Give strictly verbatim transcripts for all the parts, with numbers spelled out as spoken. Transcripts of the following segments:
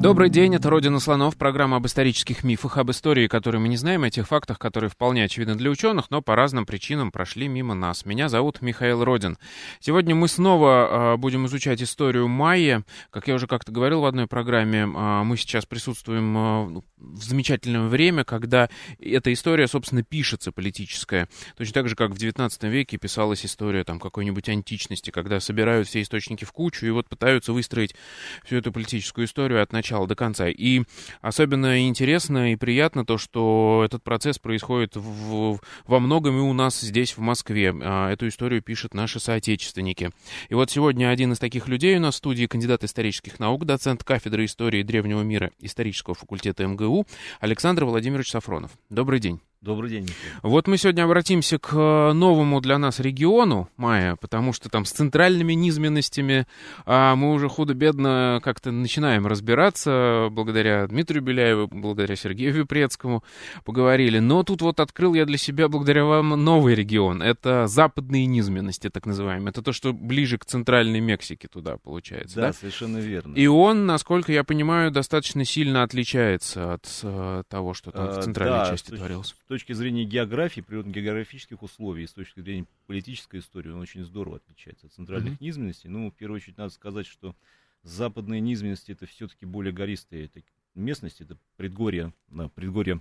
Добрый день, это «Родина слонов», программа об исторических мифах, об истории, которую мы не знаем, о тех фактах, которые вполне очевидны для ученых, но по разным причинам прошли мимо нас. Меня зовут Михаил Родин. Сегодня мы снова э, будем изучать историю майя. Как я уже как-то говорил в одной программе, э, мы сейчас присутствуем э, в замечательное время, когда эта история, собственно, пишется политическая. Точно так же, как в девятнадцатом веке писалась история там, какой-нибудь античности, когда собирают все источники в кучу и вот пытаются выстроить всю эту политическую историю от начала до конца. И особенно интересно и приятно то, что этот процесс происходит в, во многом и у нас здесь, в Москве. Эту историю пишут наши соотечественники. И вот сегодня один из таких людей у нас в студии, кандидат исторических наук, доцент кафедры истории древнего мира исторического факультета эм гэ у Александр Владимирович Сафронов. Добрый день. Добрый день. Вот мы сегодня обратимся к новому для нас региону майя, потому что там с центральными низменностями а, мы уже худо-бедно как-то начинаем разбираться, благодаря Дмитрию Беляеву, благодаря Сергею Випрецкому поговорили. Но тут вот открыл я для себя, благодаря вам, новый регион. Это западные низменности, так называемые. Это то, что ближе к центральной Мексике туда получается. Да, да? Совершенно верно. И он, насколько я понимаю, достаточно сильно отличается от э, того, что там а, в центральной да, части точно... творилось. С точки зрения географии, природно-географических условий, с точки зрения политической истории, он очень здорово отличается от центральных mm-hmm. низменностей. Ну, в первую очередь, надо сказать, что западные низменности — это все-таки более гористые местности, это предгорье, да, предгорье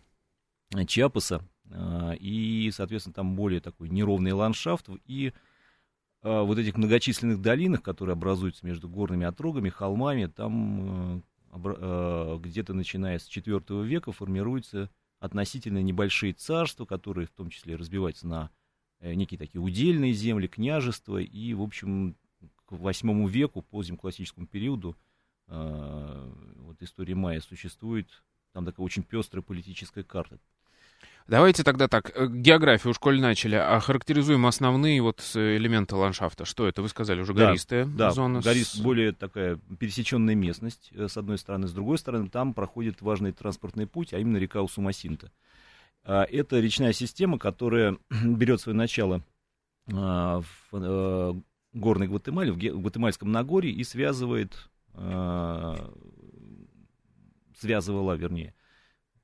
Чьяпаса, и, соответственно, там более такой неровный ландшафт, и вот этих многочисленных долинах, которые образуются между горными отрогами, холмами, там где-то начиная с четвёртого века формируется относительно небольшие царства, которые в том числе разбиваются на некие такие удельные земли, княжества, и, в общем, к восьмому веку, позднему классическому периоду, э, вот история майя существует, там такая очень пестрая политическая карта. Давайте тогда так, географию уж коль начали, охарактеризуем основные вот элементы ландшафта. Что это? Вы сказали, уже гористая да, зона. Да, горист, с... более такая пересеченная местность, с одной стороны. С другой стороны, там проходит важный транспортный путь, а именно река Усумасинта. Это речная система, которая берет свое начало в горной Гватемале, в Гватемальском Нагорье, и связывает, связывала, вернее,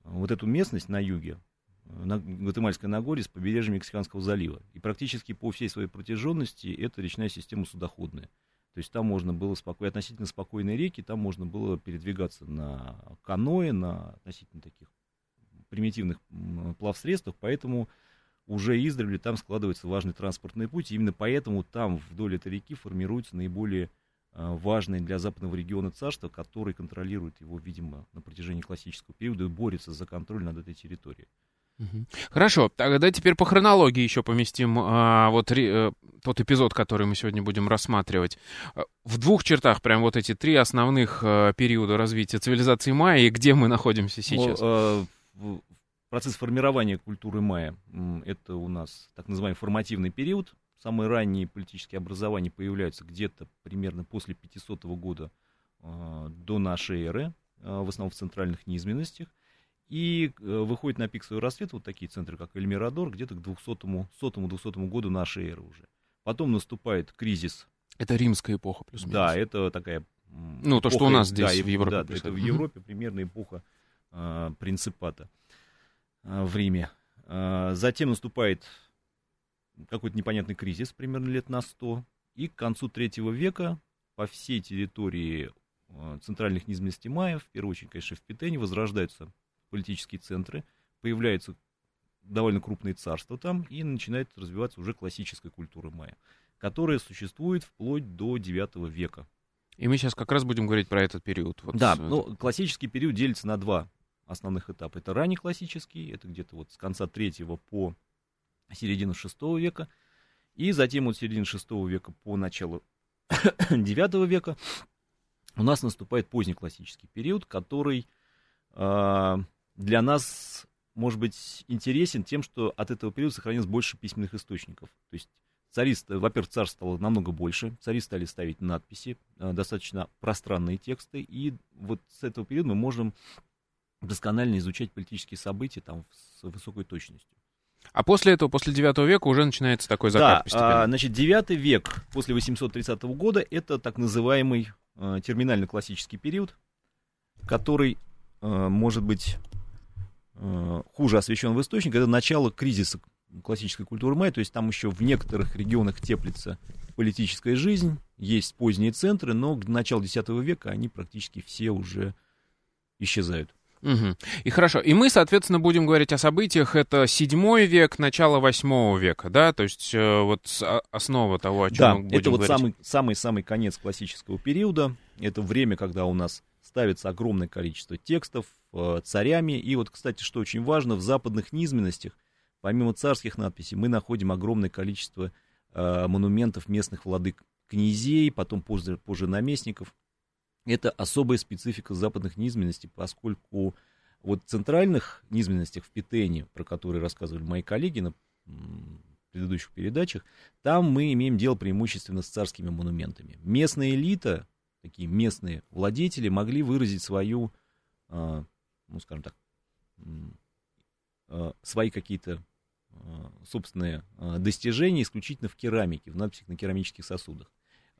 вот эту местность на юге, на Гватемальское Нагорье, с побережьем Мексиканского залива. И практически по всей своей протяженности это речная система судоходная. То есть там можно было спокойно, относительно спокойные реки, там можно было передвигаться на каноэ, на относительно таких примитивных плавсредствах, поэтому уже издревле там складывается важный транспортный путь, и именно поэтому там вдоль этой реки формируются наиболее важные для западного региона царства, которые контролируют его, видимо, на протяжении классического периода и борются за контроль над этой территорией. Хорошо, тогда теперь по хронологии еще поместим а, вот ре, тот эпизод, который мы сегодня будем рассматривать. В двух чертах прям вот эти три основных а, периода развития цивилизации майя и где мы находимся сейчас. О, а, процесс формирования культуры майя — это у нас так называемый формативный период. Самые ранние политические образования появляются где-то примерно после пятисотого года а, до нашей эры, а, в основном в центральных низменностях. И выходит на пик своего расцвета вот такие центры, как Эль-Мирадор, где-то к двухсотому, двухсотому году нашей эры уже. Потом наступает кризис. Это римская эпоха плюс-минус. Да, это такая... Ну, эпоха, то, что у нас здесь, да, в Европе. Да, происходит. Это в Европе примерно эпоха а, принципата а, в Риме. А, затем наступает какой-то непонятный кризис, примерно лет на сто. И к концу третьего века по всей территории центральных низменностей майя, в первую очередь, конечно, в Петене, возрождаются политические центры, появляются довольно крупные царства там, и начинает развиваться уже классическая культура майя, которая существует вплоть до девятого века. И мы сейчас как раз будем говорить про этот период. Вот да, ну, классический период делится на два основных этапа. Это ранний классический, это где-то вот с конца третьего по середину шестого века, и затем от середины шестого века по началу девятого века у нас наступает поздний классический период, который для нас, может быть, интересен тем, что от этого периода сохранилось больше письменных источников. То есть цари, во-первых, царств стало намного больше, цари стали ставить надписи, достаточно пространные тексты, и вот с этого периода мы можем досконально изучать политические события там с высокой точностью. А после этого, после девятого века уже начинается такой закат, да, постепенно. А, значит, девятый век после восемьсот тридцатого года это так называемый э, терминально-классический период, который, э, может быть, э, хуже освещен в источниках. Это начало кризиса классической культуры Мая, то есть там еще в некоторых регионах теплится политическая жизнь, есть поздние центры, но к началу десятого века они практически все уже исчезают. Угу. И хорошо. И мы, соответственно, будем говорить о событиях. Это седьмой век, начало восьмого века, да? То есть э, вот основа того, о чем да, мы будем это вот говорить. Самый-самый конец классического периода. Это время, когда у нас ставится огромное количество текстов э, царями. И вот, кстати, что очень важно, в западных низменностях, помимо царских надписей, мы находим огромное количество э, монументов местных владык, князей, потом позже, позже наместников. Это особая специфика западных низменностей, поскольку вот в центральных низменностях, в Петене, про которые рассказывали мои коллеги на предыдущих передачах, там мы имеем дело преимущественно с царскими монументами. Местная элита, такие местные владетели, могли выразить свою, ну, скажем так, свои какие-то собственные достижения исключительно в керамике, в надписях на керамических сосудах.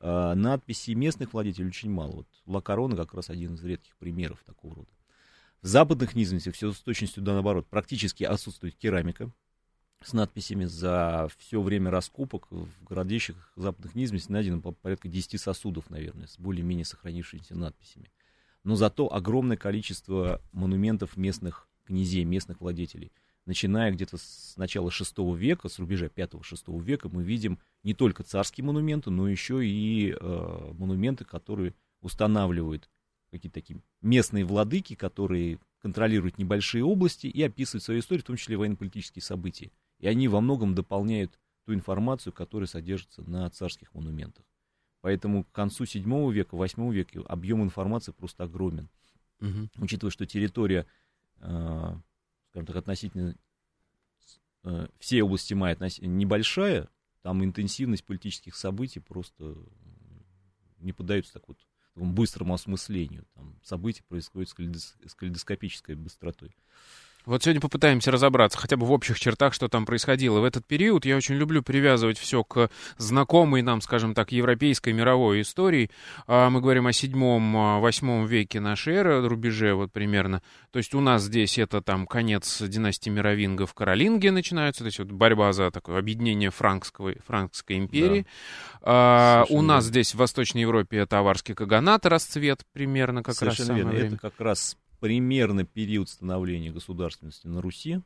Надписей местных владельцев очень мало. Вот Ла Корона как раз один из редких примеров такого рода. В западных низменностях все с точностью до наоборот. Практически отсутствует керамика с надписями. За все время раскопок в городищах западных низменностей найдено порядка десяти сосудов, наверное, с более-менее сохранившимися надписями. Но зато огромное количество монументов местных князей, местных владетелей. Начиная где-то с начала шестого века, с рубежа пятого-шестого века, мы видим не только царские монументы, но еще и э, монументы, которые устанавливают какие-то такие местные владыки, которые контролируют небольшие области и описывают свою историю, в том числе военно-политические события. И они во многом дополняют ту информацию, которая содержится на царских монументах. Поэтому к концу седьмого века, восьмого века объем информации просто огромен. Угу. Учитывая, что территория... Э, скажем так, относительно э, всей области Майя небольшая, там интенсивность политических событий просто не поддается так вот, такому быстрому осмыслению. Там события происходят с, калейдос, с калейдоскопической быстротой. Вот сегодня попытаемся разобраться хотя бы в общих чертах, что там происходило в этот период. Я очень люблю привязывать все к знакомой нам, скажем так, европейской мировой истории. Мы говорим о седьмом-восьмом веке нашей эры, рубеже вот примерно. То есть у нас здесь это там конец династии Мировингов, Каролингия начинается, то есть вот борьба за такое объединение франкской, франкской империи. Да. А, у нас верно. Здесь в Восточной Европе это аварский каганат, расцвет примерно как Совершенно раз. Верно. Это как раз... примерно период становления государственности на Руси,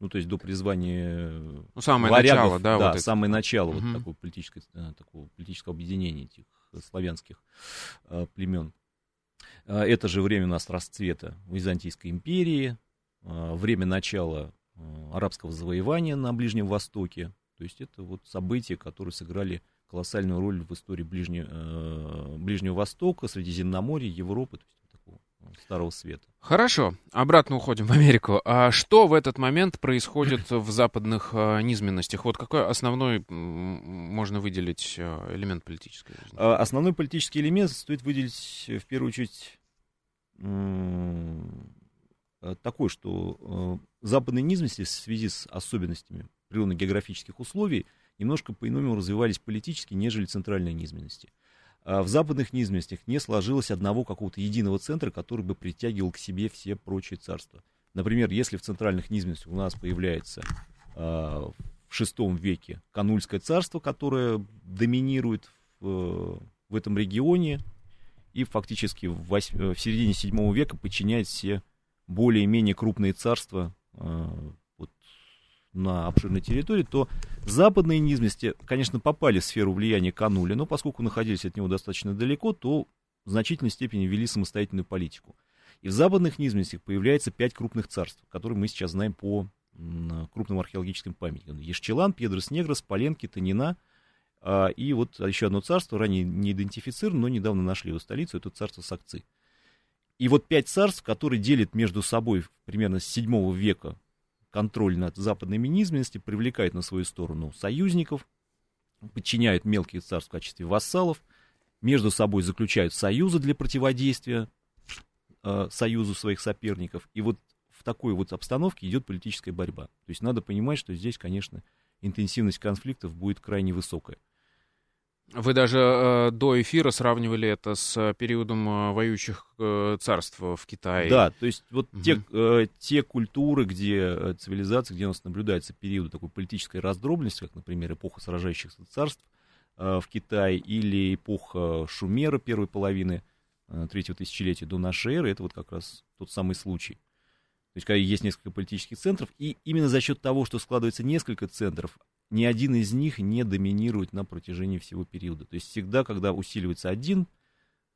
ну, то есть до призвания ну, самое варягов, начало, да, да вот самое это. начало угу. вот такого, политического, такого политического объединения этих славянских э, племен. Это же время у нас расцвета Византийской империи, э, время начала э, арабского завоевания на Ближнем Востоке, то есть это вот события, которые сыграли колоссальную роль в истории Ближне, э, Ближнего Востока, Средиземноморья, Европы, то есть Старого Света. Хорошо, обратно уходим в Америку. А что в этот момент происходит в западных э, низменностях? Вот какой основной м, можно выделить э, элемент политической жизни? Основной политический элемент стоит выделить в первую очередь м, такой, что э, западные низменности в связи с особенностями природно-географических условий немножко по-иному развивались политически, нежели центральные низменности. В западных низменностях не сложилось одного какого-то единого центра, который бы притягивал к себе все прочие царства. Например, если в центральных низменностях у нас появляется э, в шестом веке Канульское царство, которое доминирует в, в этом регионе и фактически в, восьм, в середине седьмого века подчиняет все более-менее крупные царства э, вот, на обширной территории, то западные низменности, конечно, попали в сферу влияния Канули, но поскольку находились от него достаточно далеко, то в значительной степени вели самостоятельную политику. И в западных низменностях появляется пять крупных царств, которые мы сейчас знаем по крупным археологическим памятникам. Йашчилан, Пьедрас-Неграс, Паленке, Тонина. И вот еще одно царство, ранее не идентифицировано, но недавно нашли его столицу, это царство Сакцы. И вот пять царств, которые делят между собой примерно с седьмого века контроль над западными низменностями, привлекает на свою сторону союзников, подчиняет мелкие царства в качестве вассалов, между собой заключают союзы для противодействия э, союзу своих соперников. И вот в такой вот обстановке идет политическая борьба. То есть надо понимать, что здесь, конечно, интенсивность конфликтов будет крайне высокая. Вы даже э, до эфира сравнивали это с периодом воюющих э, царств в Китае. Да, то есть вот угу. те, э, те культуры, где цивилизация, где у нас наблюдается период такой политической раздробленности, как, например, эпоха сражающихся царств э, в Китае или эпоха Шумера первой половины э, третьего тысячелетия до нашей эры, это вот как раз тот самый случай. То есть когда есть несколько политических центров, и именно за счет того, что складывается несколько центров, ни один из них не доминирует на протяжении всего периода. То есть всегда, когда усиливается один,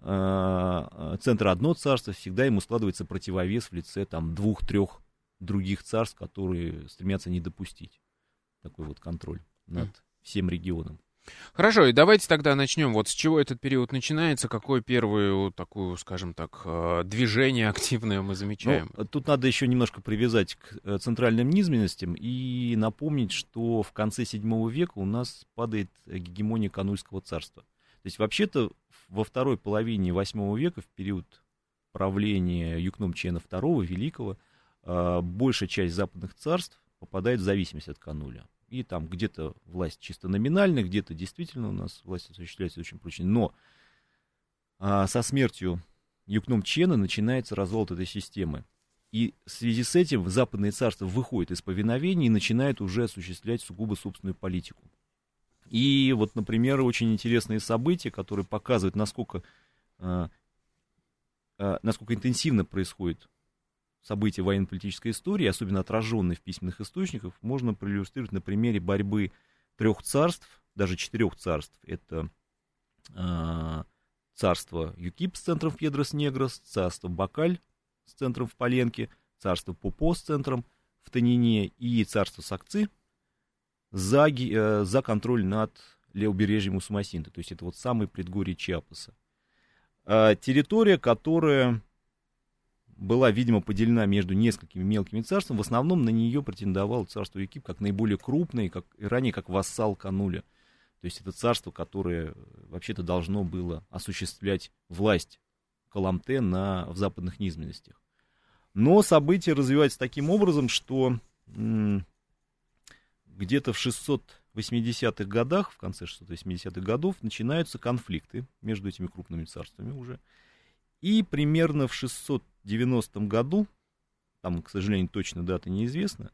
э, центр одно царство, всегда ему складывается противовес в лице там, двух-трех других царств, которые стремятся не допустить такой вот контроль над mm. всем регионом. Хорошо, и давайте тогда начнем. Вот с чего этот период начинается, какое первое, такое, скажем так, движение активное мы замечаем? Ну, тут надо еще немножко привязать к центральным низменностям и напомнить, что в конце седьмого века у нас падает гегемония Канульского царства. То есть вообще-то во второй половине восьмого века, в период правления Юкноом-Чеена второго, Великого, большая часть западных царств попадает в зависимость от Кануля. И там где-то власть чисто номинальная, где-то действительно у нас власть осуществляется очень прочно. Но а, со смертью Юкноом-Чена начинается развал этой системы. И в связи с этим западные царства выходят из повиновения и начинают уже осуществлять сугубо собственную политику. И вот, например, очень интересные события, которые показывают, насколько, а, а, насколько интенсивно происходит события военно-политической истории, особенно отраженные в письменных источниках, можно проиллюстрировать на примере борьбы трех царств, даже четырех царств. Это э, царство Юкип с центром в Пьедрас-Неграс, царство Бакаль с центром в Паленке, царство Попо с центром в Тонине и царство Сакцы за, э, за контроль над левобережьем Усумасинта. То есть это вот самые предгорья Чьяпаса. Э, территория, которая была, видимо, поделена между несколькими мелкими царствами. В основном на нее претендовало царство Юкип как наиболее крупное, как, и ранее как вассал Кануля. То есть это царство, которое вообще-то должно было осуществлять власть Каламте на, в западных низменностях. Но события развиваются таким образом, что м- где-то в шестьсот восьмидесятых годах, в конце шестьсот восьмидесятых годов, начинаются конфликты между этими крупными царствами уже. И примерно в шестьсот девяностом году, там, к сожалению, точно дата неизвестна,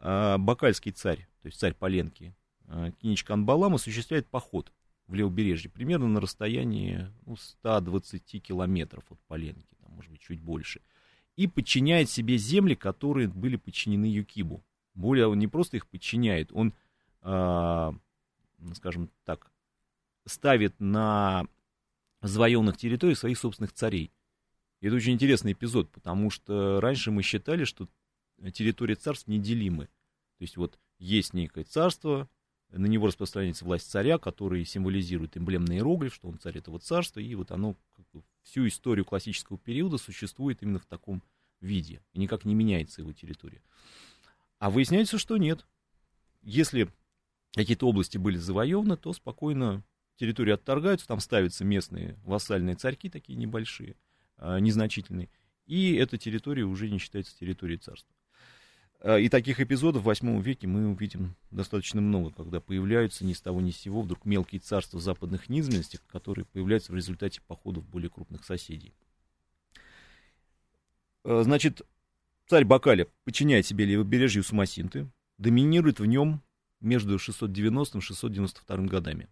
бакальский царь, то есть царь Паленки, К'инич-Кан-Балам осуществляет поход в левобережье, примерно на расстоянии ну, сто двадцать километров от Паленки, там, может быть, чуть больше, и подчиняет себе земли, которые были подчинены Юкибу. Более он не просто их подчиняет, он, э, скажем так, ставит на завоеванных территорий своих собственных царей. И это очень интересный эпизод, потому что раньше мы считали, что территории царств неделимы. То есть вот есть некое царство, на него распространяется власть царя, который символизирует эмблемный иероглиф, что он царь этого царства, и вот оно как бы, всю историю классического периода существует именно в таком виде, и никак не меняется его территория. А выясняется, что нет. Если какие-то области были завоеваны, то спокойно территории отторгаются, там ставятся местные вассальные царьки, такие небольшие, незначительные, и эта территория уже не считается территорией царства. И таких эпизодов в восьмом веке мы увидим достаточно много, когда появляются ни с того ни с сего вдруг мелкие царства западных низменностей, которые появляются в результате походов более крупных соседей. Значит, царь Бакаля подчиняет себе левобережье Усумасинты, доминирует в нем между шестьсот девяностым и шестьсот девяносто вторым годами.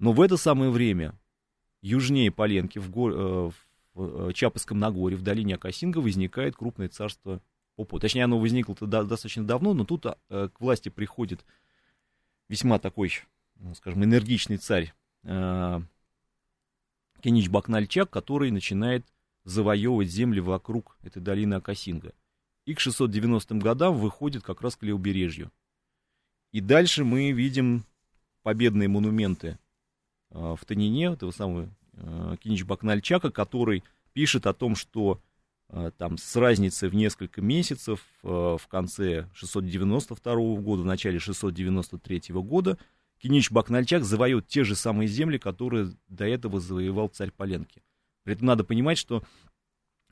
Но в это самое время южнее Паленки, в, го... в Чапасском Нагоре, в долине Окосинго, возникает крупное царство Попо. Точнее, оно возникло достаточно давно, но тут к власти приходит весьма такой, скажем, энергичный царь Кинич Бакнальчак, который начинает завоевывать земли вокруг этой долины Окосинго. И к шестьсот девяностым годам выходит как раз к левобережью. И дальше мы видим победные монументы в Тонине, этого самого Кинич Бакнальчака, который пишет о том, что там с разницей в несколько месяцев в конце шестьсот девяносто второго года, в начале шестьсот девяносто третьего года Кинич Бакнальчак завоевал те же самые земли, которые до этого завоевал царь Паленки. При этом надо понимать, что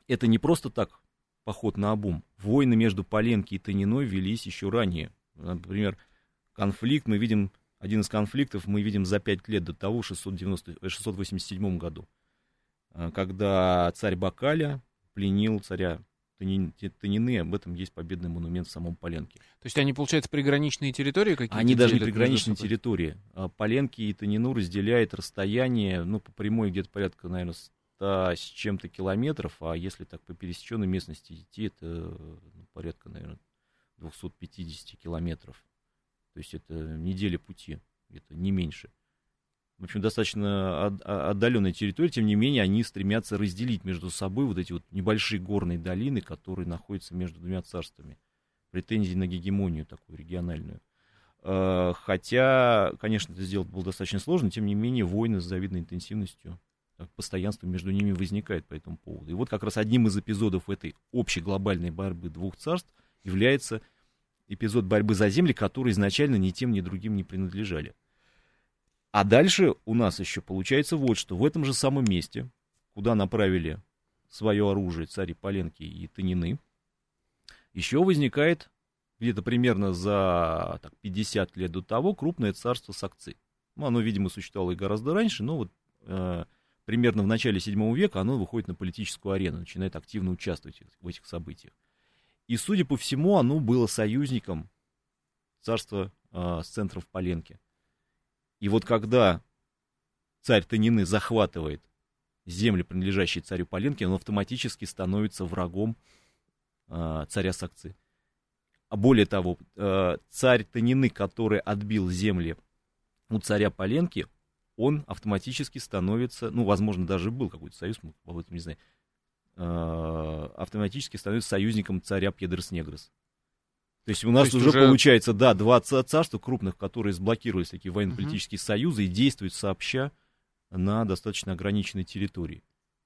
это не просто так поход на обум. Войны между Паленки и Тониной велись еще ранее. Например, конфликт мы видим, один из конфликтов мы видим за пять лет до того, в шестьсот восемьдесят седьмом году, когда царь Бакаля пленил царя Тонины, об этом есть победный монумент в самом Паленке. То есть они, получается, приграничные территории какие-то? Они даже не приграничные территории. Паленки и Тонину разделяет расстояние, ну, по прямой где-то порядка, наверное, ста с чем-то километров, а если так по пересеченной местности идти, это порядка, наверное, двести пятьдесят километров. То есть это неделя пути, это не меньше. В общем, достаточно отдаленная территория, тем не менее, они стремятся разделить между собой вот эти вот небольшие горные долины, которые находятся между двумя царствами. Претензии на гегемонию такую региональную. Хотя, конечно, это сделать было достаточно сложно, тем не менее, войны с завидной интенсивностью, постоянство между ними возникает по этому поводу. И вот как раз одним из эпизодов этой общей глобальной борьбы двух царств является эпизод борьбы за земли, которые изначально ни тем, ни другим не принадлежали. А дальше у нас еще получается вот что. В этом же самом месте, куда направили свое оружие цари Паленки и Тонины, еще возникает где-то примерно за так, пятьдесят лет до того крупное царство Сакцы. Ну, оно, видимо, существовало и гораздо раньше, но вот э, примерно в начале седьмого века оно выходит на политическую арену, начинает активно участвовать в этих событиях. И, судя по всему, оно было союзником царства э, с центром в Паленке. И вот когда царь Тонины захватывает земли, принадлежащие царю Паленке, он автоматически становится врагом э, царя Сакцы. А более того, э, царь Тонины, который отбил земли у царя Паленки, он автоматически становится, ну, возможно, даже был какой-то союз, мы об этом не знаем, э, автоматически становится союзником царя Пьедрас-Неграс. То есть у нас есть уже, уже получается, да, два царства крупных, которые сблокировались, такие военно-политические uh-huh. союзы, и действуют сообща на достаточно ограниченной территории.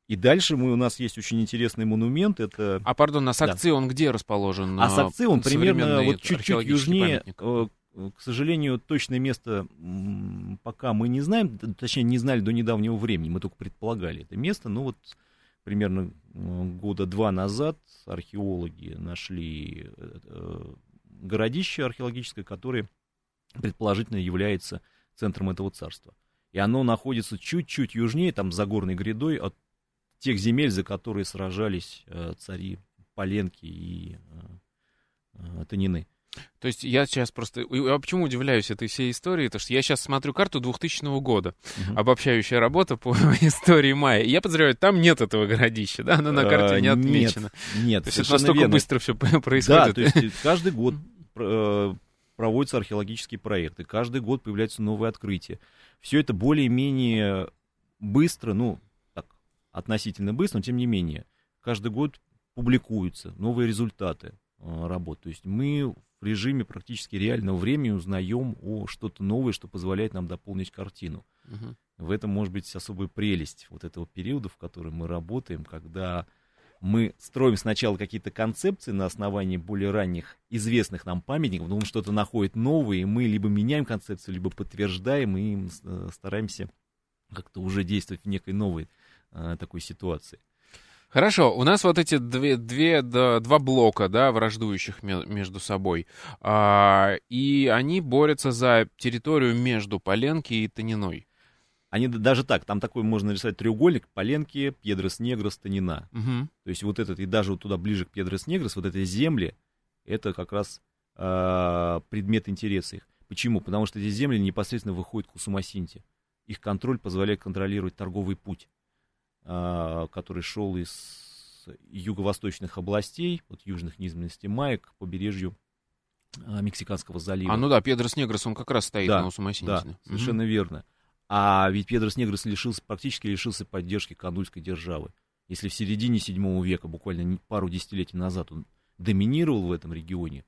И дальше мы, у нас есть очень интересный монумент. Это... А, пардон, а Сакцы да. он где расположен? А Сакцы он примерно вот чуть-чуть южнее. Памятник. К сожалению, точное место пока мы не знаем, точнее, не знали до недавнего времени, мы только предполагали это место, но вот... Примерно года два назад археологи нашли городище археологическое, которое предположительно является центром этого царства. И оно находится чуть-чуть южнее, там за горной грядой, от тех земель, за которые сражались цари Паленки и Тонины. То есть я сейчас просто... Я почему удивляюсь этой всей истории? Потому что я сейчас смотрю карту двухтысячного года, uh-huh. обобщающая работа по истории майя. И я подозреваю, там нет этого городища, да? Оно на карте uh, не отмечено. Нет, нет, то есть это настолько верно. Быстро все происходит. Да, то есть каждый год проводятся археологические проекты, каждый год появляются новые открытия. Все это более-менее быстро, ну, так, относительно быстро, но тем не менее. Каждый год публикуются новые результаты работ. То есть мы... в режиме практически реального времени узнаем о что-то новое, что позволяет нам дополнить картину. Uh-huh. В этом может быть особая прелесть вот этого периода, в котором мы работаем, когда мы строим сначала какие-то концепции на основании более ранних известных нам памятников, но он что-то находит новое, и мы либо меняем концепцию, либо подтверждаем, и стараемся как-то уже действовать в некой новой а, такой ситуации. Хорошо, у нас вот эти две, две, да, два блока, да, враждующих между собой, а, и они борются за территорию между Паленки и Тониной. Они даже так, там такой можно рисовать треугольник: Паленки, Пьедрас-Неграс, Тонина. Угу. То есть вот этот, и даже вот туда ближе к Пьедрас-Неграс, вот эти земли, это как раз а, предмет интереса их. Почему? Потому что эти земли непосредственно выходят к Усумасинте. Их контроль позволяет контролировать торговый путь, который шел из юго-восточных областей, от южных низменностей майя к побережью Мексиканского залива. А, ну да, Пьедрас-Неграс, он как раз стоит да, на Усумасинте. Да, угу. совершенно верно. А ведь Пьедрас-Неграс лишился, практически лишился поддержки Канульской державы. Если в середине седьмого века, буквально пару десятилетий назад, он доминировал в этом регионе,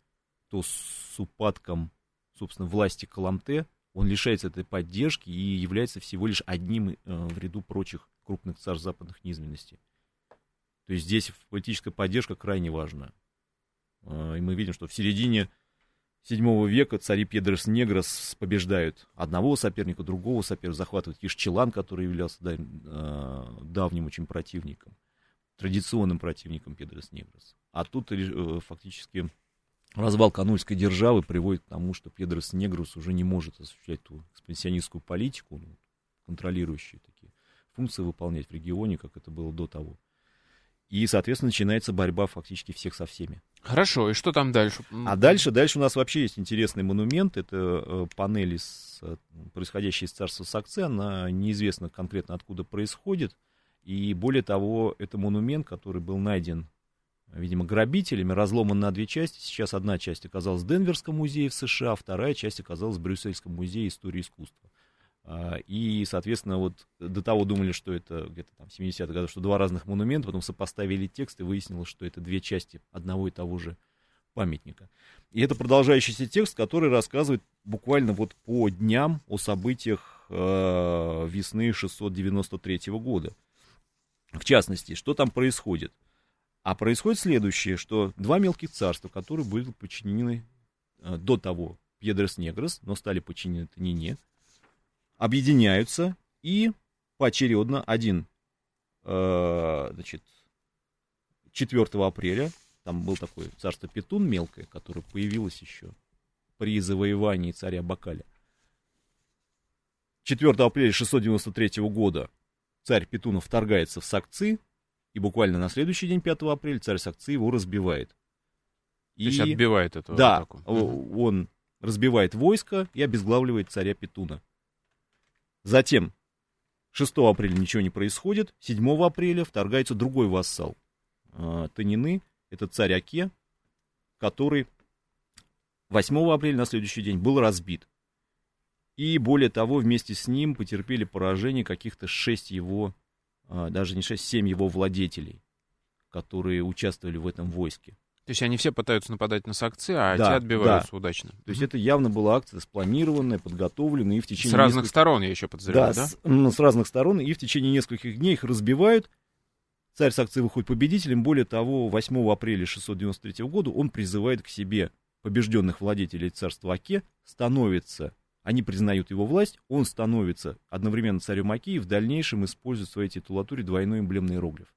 то с упадком, собственно, власти Каламте он лишается этой поддержки и является всего лишь одним в ряду прочих крупных царств западных низменностей. То есть здесь политическая поддержка крайне важна. И мы видим, что в середине седьмого века цари Пьедрас-Неграс побеждают одного соперника, другого соперника, захватывают Йашчилан, который являлся давним очень противником. традиционным противником Пьедрас-Неграса. А тут фактически развал канульской державы приводит к тому, что Пьедрас-Неграс уже не может осуществлять ту экспансионистскую политику, контролирующие такие функции выполнять в регионе, как это было до того. И, соответственно, начинается борьба фактически всех со всеми. Хорошо, и что там дальше? А дальше, дальше у нас вообще есть интересный монумент. Это панели, происходящие из царства Сакцы. Она неизвестно конкретно откуда происходит. И более того, это монумент, который был найден, видимо, грабителями, разломан на две части. Сейчас одна часть оказалась в Денверском музее в США, вторая часть оказалась в Брюссельском музее истории искусства. И, соответственно, вот до того думали, что это где-то там в семидесятых годах, что два разных монумента, потом сопоставили текст и выяснилось, что это две части одного и того же памятника. И это продолжающийся текст, который рассказывает буквально вот по дням о событиях э, весны шестьсот девяносто третьего года. В частности, что там происходит? А происходит следующее, что два мелких царства, которые были подчинены э, до того Пьедрас-Неграс, но стали подчинены Тонине, объединяются и поочередно один, э, значит, четвёртого апреля, там был такое царство Петун мелкое, которое появилось еще при завоевании царя Бакаля. четвёртого апреля шестьсот девяносто третьего года царь Петуна вторгается в Сакцы, и буквально на следующий день, пятого апреля, царь Сакцы его разбивает. И, то есть отбивает этого да, атаку. Он разбивает войско и обезглавливает царя Петуна. Затем шестого апреля ничего не происходит, седьмого апреля вторгается другой вассал э, Тонины, это царь Аке, который восьмого апреля на следующий день был разбит. И более того, вместе с ним потерпели поражение каких-то шесть его, э, даже не шесть, семь его владетелей, которые участвовали в этом войске. То есть они все пытаются нападать на Сакцы, а да, те отбиваются да. удачно. То есть это явно была акция спланированная, подготовленная. И в течение с разных нескольких... сторон, я еще подозреваю, да? Да, с, с разных сторон. И в течение нескольких дней их разбивают. Царь Сакцы выходит победителем. Более того, восьмого апреля шестьсот девяносто третьего года он призывает к себе побежденных владетелей царства Аке. Становится, они признают его власть, он становится одновременно царем Аке и в дальнейшем использует в своей титулатуре двойной эмблемный иероглиф.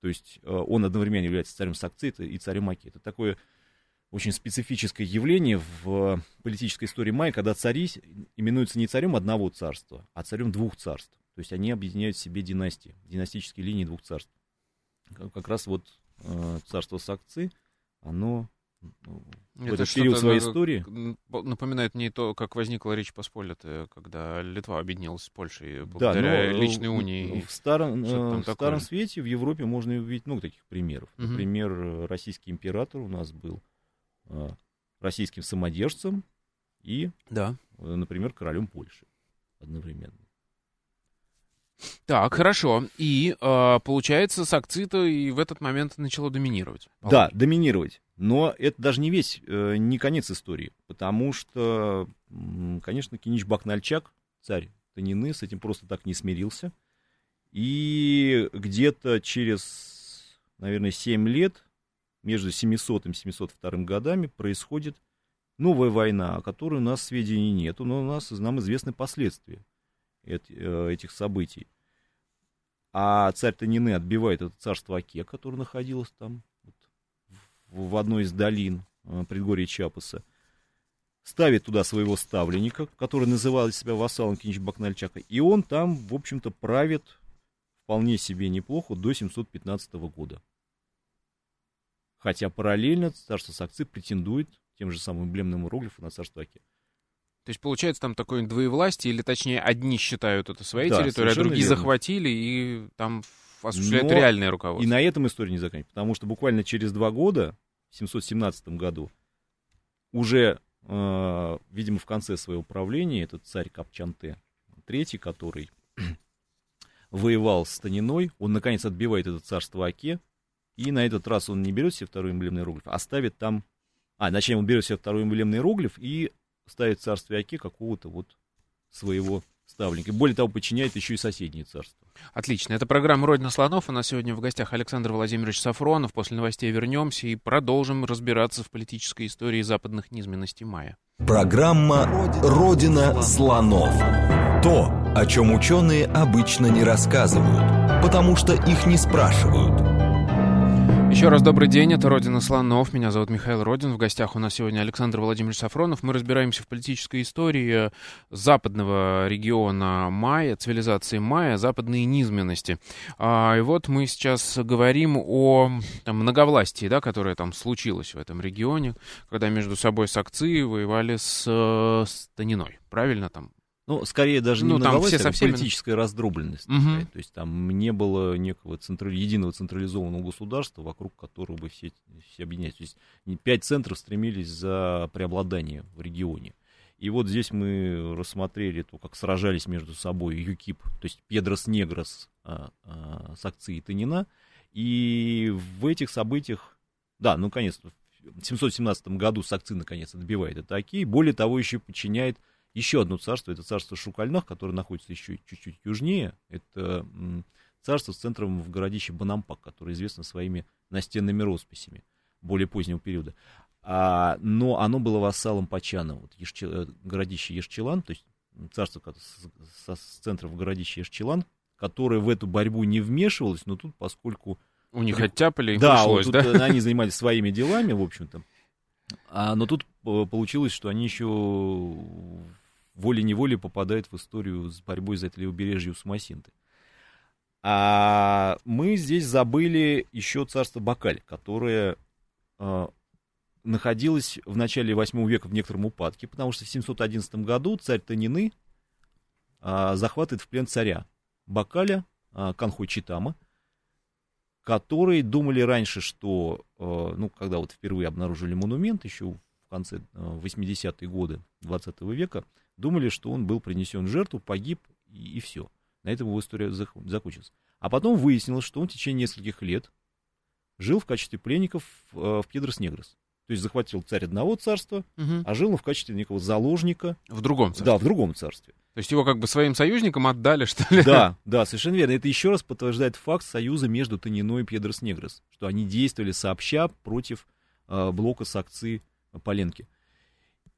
То есть он одновременно является царем Сакцы и царем Аке. Это такое очень специфическое явление в политической истории майя, когда цари именуются не царем одного царства, а царем двух царств. То есть они объединяют в себе династии, династические линии двух царств. Как раз вот царство Сакцы, оно... Это период своей истории напоминает мне то, как возникла Речь Посполитая, когда Литва объединилась с Польшей благодаря да, личной унии. В старом, в старом свете в Европе можно увидеть много таких примеров. Угу. Например, российский император у нас был российским самодержцем и, да. например, королем Польши одновременно. Так, хорошо. И, э, получается, Сакцы-то и в этот момент начало доминировать. Получается. Да, доминировать. Но это даже не весь, э, не конец истории. Потому что, конечно, Кинич Бакнальчак, царь Тонины, с этим просто так не смирился. И где-то через, наверное, семь лет, между семисотым и семьсот вторым годами, происходит новая война, о которой у нас сведений нету, но у нас, нам известны последствия этих событий. А царь Тонины отбивает это царство Аке, которое находилось там вот, в одной из долин предгорья Чьяпаса, ставит туда своего ставленника, который называл себя вассалом Кинич Бакнальчака, и он там, в общем-то, правит вполне себе неплохо до семьсот пятнадцатого года. Хотя параллельно царство Сакцы претендует тем же самым эмблемным иероглифом на царство Аке. То есть, получается, там такое двоевластие, или, точнее, одни считают это своей да, территорией, а другие верно. захватили и там осуществляют Но реальное руководство. И на этом история не заканчивается, потому что буквально через два года, в семьсот семнадцатом году, уже, э, видимо, в конце своего правления, этот царь Капчанте третий, который воевал с Тониной, он, наконец, отбивает это царство Аке, и на этот раз он не берет себе второй эмблемный иероглиф, а ставит там... А, точнее, он берет себе второй эмблемный иероглиф и... ставит царствие Аке какого-то вот своего ставленник. И более того, подчиняет еще и соседние царства. Отлично. Это программа «Родина слонов». У нас сегодня в гостях Александр Владимирович Сафронов. После новостей вернемся и продолжим разбираться в политической истории западных низменностей мая. Программа «Родина слонов». То, о чем ученые обычно не рассказывают, потому что их не спрашивают. Еще раз добрый день, это «Родина слонов», меня зовут Михаил Родин, в гостях у нас сегодня Александр Владимирович Сафронов. Мы разбираемся в политической истории западного региона майя, цивилизации майя, западные низменности. А, и вот мы сейчас говорим о там, многовластии, да, которое там случилось в этом регионе, когда между собой сакцы воевали с, с Тониной, правильно там? Ну, скорее даже ну, не многовластие, а политическая раздробленность. Угу. То есть там не было некого централи... единого централизованного государства, вокруг которого бы все, все объединялись. То есть пять центров стремились за преобладание в регионе. И вот здесь мы рассмотрели то, как сражались между собой ЮКИП, то есть Пьедрас-Неграс, а, а, Сакцы и Тонина. И в этих событиях, да, ну, наконец-то, в семьсот семнадцатом году Сакцы, наконец, отбивает это Аке. Более того, еще подчиняет еще одно царство, это царство Шукальнах, которое находится еще чуть-чуть южнее. Это царство с центром в городище Бонампак, которое известно своими настенными росписями более позднего периода. А, но оно было вассалом Пачана, вот Яшчи, городище Йашчилан, то есть царство с, с центром в городище Йашчилан, которое в эту борьбу не вмешивалось, но тут, поскольку... У них оттяпали, да, пришлось, вот тут да? Они занимались своими делами, в общем-то. А, но тут получилось, что они еще... волей-неволей попадает в историю с борьбой за это левобережье Усумасинты. А мы здесь забыли еще царство Бакаль, которое э, находилось в начале восьмого века в некотором упадке, потому что в семьсот одиннадцатом году царь Тонины э, захватывает в плен царя Бакаля, э, Канхой-Читама, которые думали раньше, что, э, ну, когда вот впервые обнаружили монумент, еще в конце восьмидесятых годы двадцатого века, думали, что он был принесен в жертву, погиб, и, и все. На этом его история закончилась. А потом выяснилось, что он в течение нескольких лет жил в качестве пленников в, в Пьедрас-Неграс. То есть захватил царь одного царства, угу. а жил он в качестве некого заложника. В другом царстве. Да, в другом царстве. То есть его как бы своим союзникам отдали, что ли? Да, да, совершенно верно. Это еще раз подтверждает факт союза между Тониной и Пьедрас-Неграс, что они действовали сообща против э, блока Сакцы Паленки.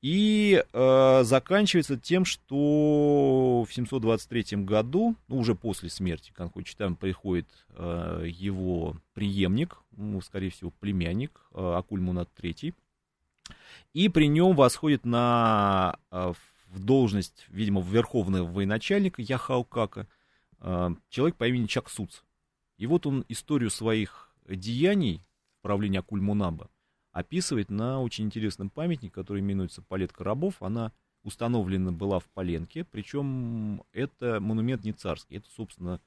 И э, заканчивается тем, что в семьсот двадцать третьем году, ну, уже после смерти Канхой-Читама, приходит э, его преемник, ну, скорее всего, племянник, э, Акуль-Мунат третий, и при нем восходит на э, в должность, видимо, верховного военачальника Яхаукака, э, человек по имени Чаксуц. И вот он историю своих деяний в правлении Акуль-Мунаба описывает на очень интересном памятнике, который именуется «Палетка рабов». Она установлена была в Паленке, причем это монумент не царский. Это, собственно,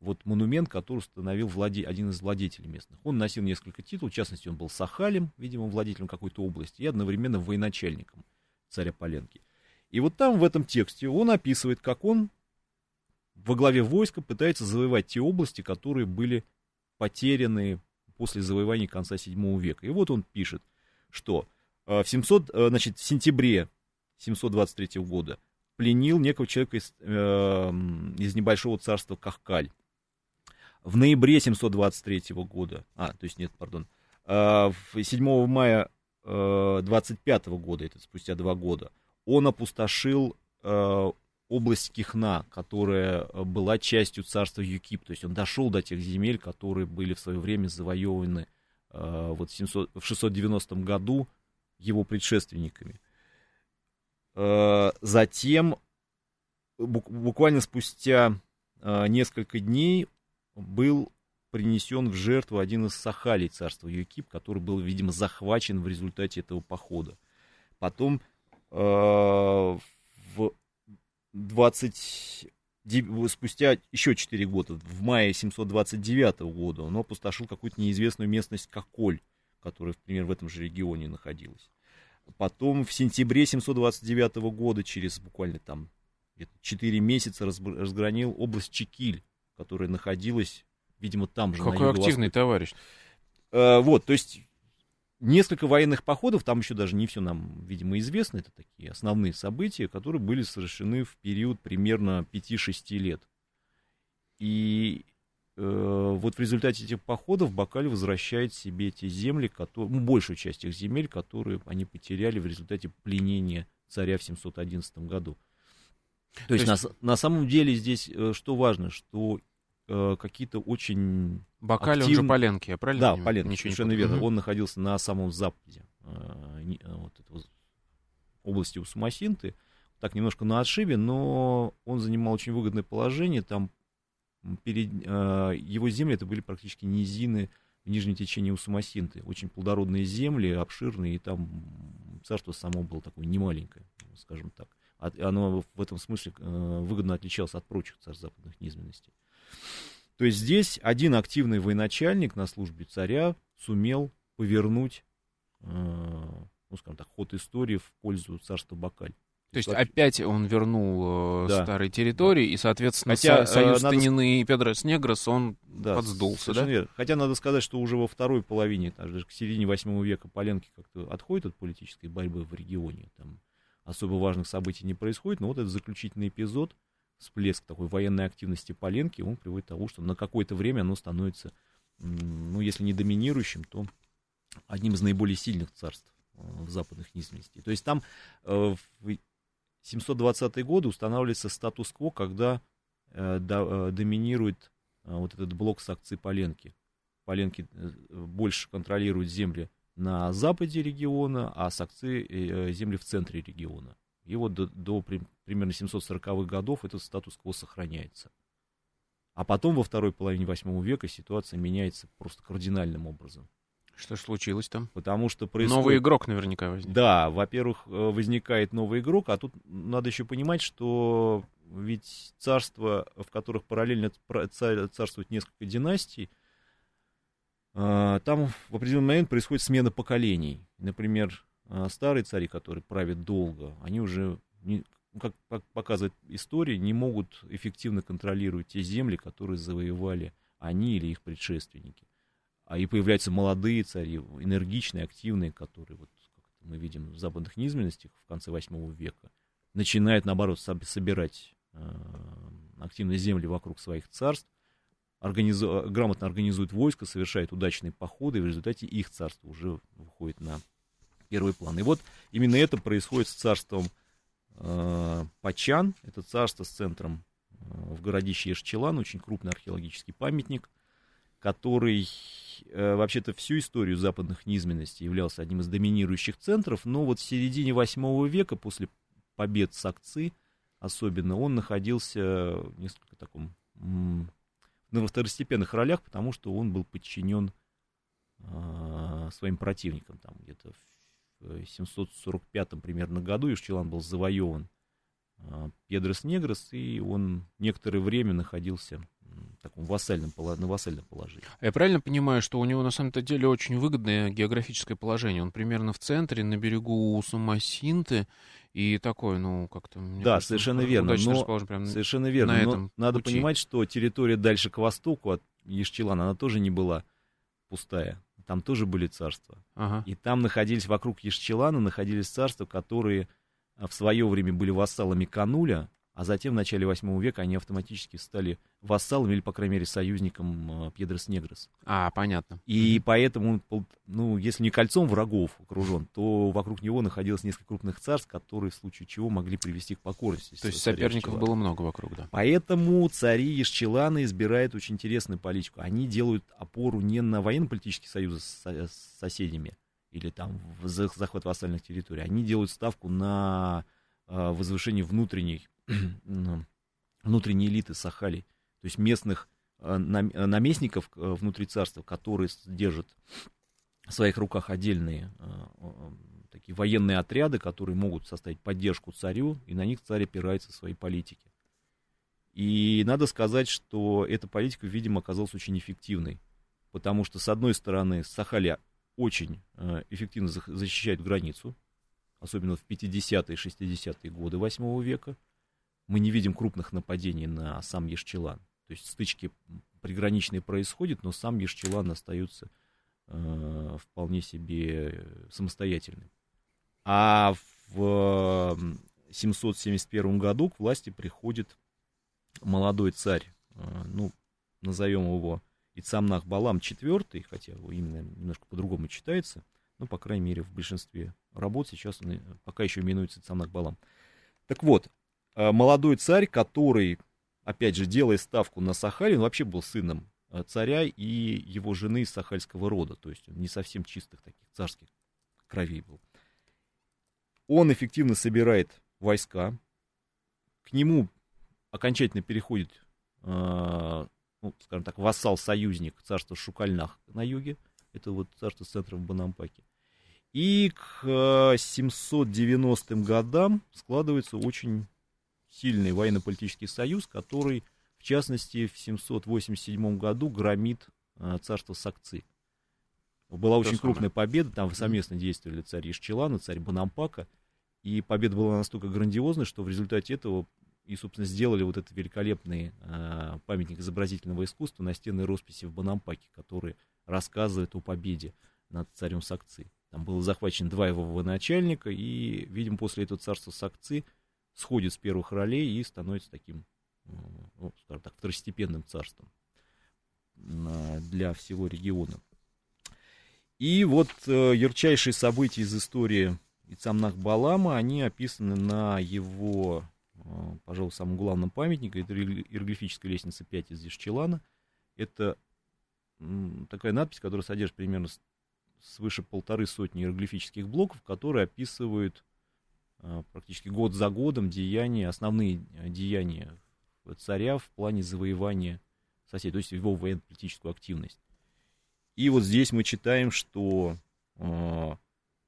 вот монумент, который установил владе... один из владетелей местных. Он носил несколько титулов, в частности, он был сахалем, видимо, владетелем какой-то области, и одновременно военачальником царя Паленки. И вот там, в этом тексте, он описывает, как он во главе войска пытается завоевать те области, которые были потеряны после завоевания конца седьмого века. И вот он пишет, что в, семисотом, значит, в сентябре семьсот двадцать третьего года пленил некого человека из, э, из небольшого царства Кахкаль. В ноябре семьсот двадцать третьего года, а, то есть нет, пардон, э, седьмого мая э, двадцать пятого года, это спустя два года, он опустошил э, область Кихна, которая была частью царства Юкип, то есть он дошел до тех земель, которые были в свое время завоеваны э, вот в шестьсот девяностом году его предшественниками. Э, затем, буквально спустя э, несколько дней, был принесен в жертву один из сахалей царства Юкип, который был, видимо, захвачен в результате этого похода. Потом э, в двадцать спустя еще четыре года, в мае семьсот двадцать девятого года, он опустошил какую-то неизвестную местность Коколь, которая, например, в этом же регионе находилась. Потом в сентябре семьсот двадцать девятого года, через буквально там четыре месяца, разгранил область Чекиль, которая находилась, видимо, там же. Какой активный товарищ. Э, вот, то есть несколько военных походов, там еще даже не все нам, видимо, известно, это такие основные события, которые были совершены в период примерно пяти-шести лет. И э, вот в результате этих походов Бакаль возвращает себе те земли, которые, ну, большую часть их земель, которые они потеряли в результате пленения царя в семьсот одиннадцатом году. То, То есть, есть... На, на самом деле здесь э, что важно, что э, какие-то очень... Бакаль, активные... он же Паленке, я правильно? Да, понимаю? Паленке, ничего совершенно не верно. Угу. Он находился на самом западе э, не, вот этого, области Усумасинты, так немножко на отшибе, но он занимал очень выгодное положение, там перед, э, его земли, это были практически низины в нижнем течении Усумасинты, очень плодородные земли, обширные, и там царство само было такое немаленькое, скажем так. От, оно в этом смысле э, выгодно отличалось от прочих царств западных низменностей. То есть здесь один активный военачальник на службе царя сумел повернуть, э, ну, скажем так, ход истории в пользу царства Бакаль. То есть вообще... опять он вернул э, да. старые территории, да. и, соответственно, Хотя, со- союз надо... Тонины и Пьедрас-Неграс, он да, подсдулся, да? Верно. Хотя надо сказать, что уже во второй половине, даже к середине восьмого века Паленки как-то отходят от политической борьбы в регионе, там особо важных событий не происходит, но вот этот заключительный эпизод, всплеск такой военной активности Паленки, он приводит к тому, что на какое-то время оно становится, ну, если не доминирующим, то одним из наиболее сильных царств в западных низменностей. То есть там в семьсот двадцатые годы устанавливается статус-кво, когда доминирует вот этот блок Сакцы-Паленки. Паленки больше контролируют земли на западе региона, а сакцы земли в центре региона. И вот до, до при, примерно семьсот сороковых годов этот статус-кво сохраняется. А потом во второй половине восьмого века ситуация меняется просто кардинальным образом. Что же случилось там? Потому что происходит... Новый игрок наверняка возник. Да, во-первых, возникает новый игрок, а тут надо еще понимать, что ведь царства, в которых параллельно царствуют несколько династий, там в определенный момент происходит смена поколений. Например, старые цари, которые правят долго, они уже, не, как показывает история, не могут эффективно контролировать те земли, которые завоевали они или их предшественники. А и появляются молодые цари, энергичные, активные, которые, вот, как мы видим в западных низменностях в конце восьмого века, начинают, наоборот, собирать активные земли вокруг своих царств, Организу... грамотно организуют войско, совершают удачные походы, и в результате их царство уже выходит на первый план. И вот именно это происходит с царством э, Пачан. Это царство с центром э, в городище Йашчилан, очень крупный археологический памятник, который э, вообще-то всю историю западных низменностей являлся одним из доминирующих центров, но вот в середине восьмого века, после побед Сакцы особенно, он находился в несколько таком... М- на второстепенных ролях, потому что он был подчинен э, своим противникам. Там где-то в семьсот сорок пятом примерно году Йашчилан был завоеван э, Пьедрас-Неграс, и он некоторое время находился в таком вассальном, на вассальном положении. Я правильно понимаю, что у него на самом-то деле очень выгодное географическое положение? Он примерно в центре, на берегу Усумасинты, и такой, ну, как-то... Да, кажется, совершенно верно. Но, прямо совершенно верно. Но надо пути. понимать, что территория дальше к востоку от Йашчилана, она тоже не была пустая. Там тоже были царства. Ага. И там находились, вокруг Йашчилана находились царства, которые в свое время были вассалами Кануля, а затем в начале восьмого века они автоматически стали вассалами или, по крайней мере, союзником Пьедрас-Неграс. А, понятно. И поэтому, ну, если не кольцом врагов окружен, то вокруг него находилось несколько крупных царств, которые в случае чего могли привести к покорности. То есть соперников Йашчилана было много вокруг, да. Поэтому цари Йашчилана избирают очень интересную политику. Они делают опору не на военно-политические союзы с соседями или там захват вассальных территорий. Они делают ставку на возвышение внутренней внутренней элиты Сахали, то есть местных наместников внутри царства, которые держат в своих руках отдельные такие военные отряды, которые могут составить поддержку царю, и на них царь опирается в своей политике. И надо сказать, что эта политика, видимо, оказалась очень эффективной, потому что, с одной стороны, Сахали очень эффективно защищает границу, особенно в пятидесятые и шестидесятые годы восьмого века. Мы не видим крупных нападений на сам Йашчилан. То есть стычки приграничные происходят, но сам Йашчилан остается э, вполне себе самостоятельным. А в э, семьсот семьдесят первом году к власти приходит молодой царь, э, ну, назовем его Ицамнахбалам четвёртый, хотя его именно немножко по-другому читается, но, по крайней мере, в большинстве работ сейчас он пока еще именуется Ицамнахбалам. Так вот, молодой царь, который, опять же, делая ставку на Сахалин, вообще был сыном царя и его жены из сахальского рода, то есть он не совсем чистых таких царских кровей был. Он эффективно собирает войска, к нему окончательно переходит, ну, скажем так, вассал-союзник царства Шукальнах на юге, это вот царство с центром в Бонампаке. И к семьсот девяностым годам складывается очень сильный военно-политический союз, который, в частности, в семьсот восемьдесят седьмом году громит э, царство Сакцы. Была это очень самое. Крупная победа, там совместно действовали царь Йашчилан и царь Бонампака, и победа была настолько грандиозной, что в результате этого и, собственно, сделали вот этот великолепный э, памятник изобразительного искусства, настенные росписи в Бонампаке, которые рассказывают о победе над царем Сакцы. Там было захвачено два его военачальника, и, видимо, после этого царства Сакцы сходит с первых ролей и становится таким, ну, скажем так, второстепенным царством для всего региона. И вот ярчайшие события из истории Ицамнахбалама, они описаны на его, пожалуй, самом главном памятнике, это иероглифическая лестница пять из Йашчилана. Это такая надпись, которая содержит примерно свыше полторы сотни иероглифических блоков, которые описывают э, практически год за годом деяния, основные деяния царя в плане завоевания соседей, то есть его военно-политическую активность. И вот здесь мы читаем, что э,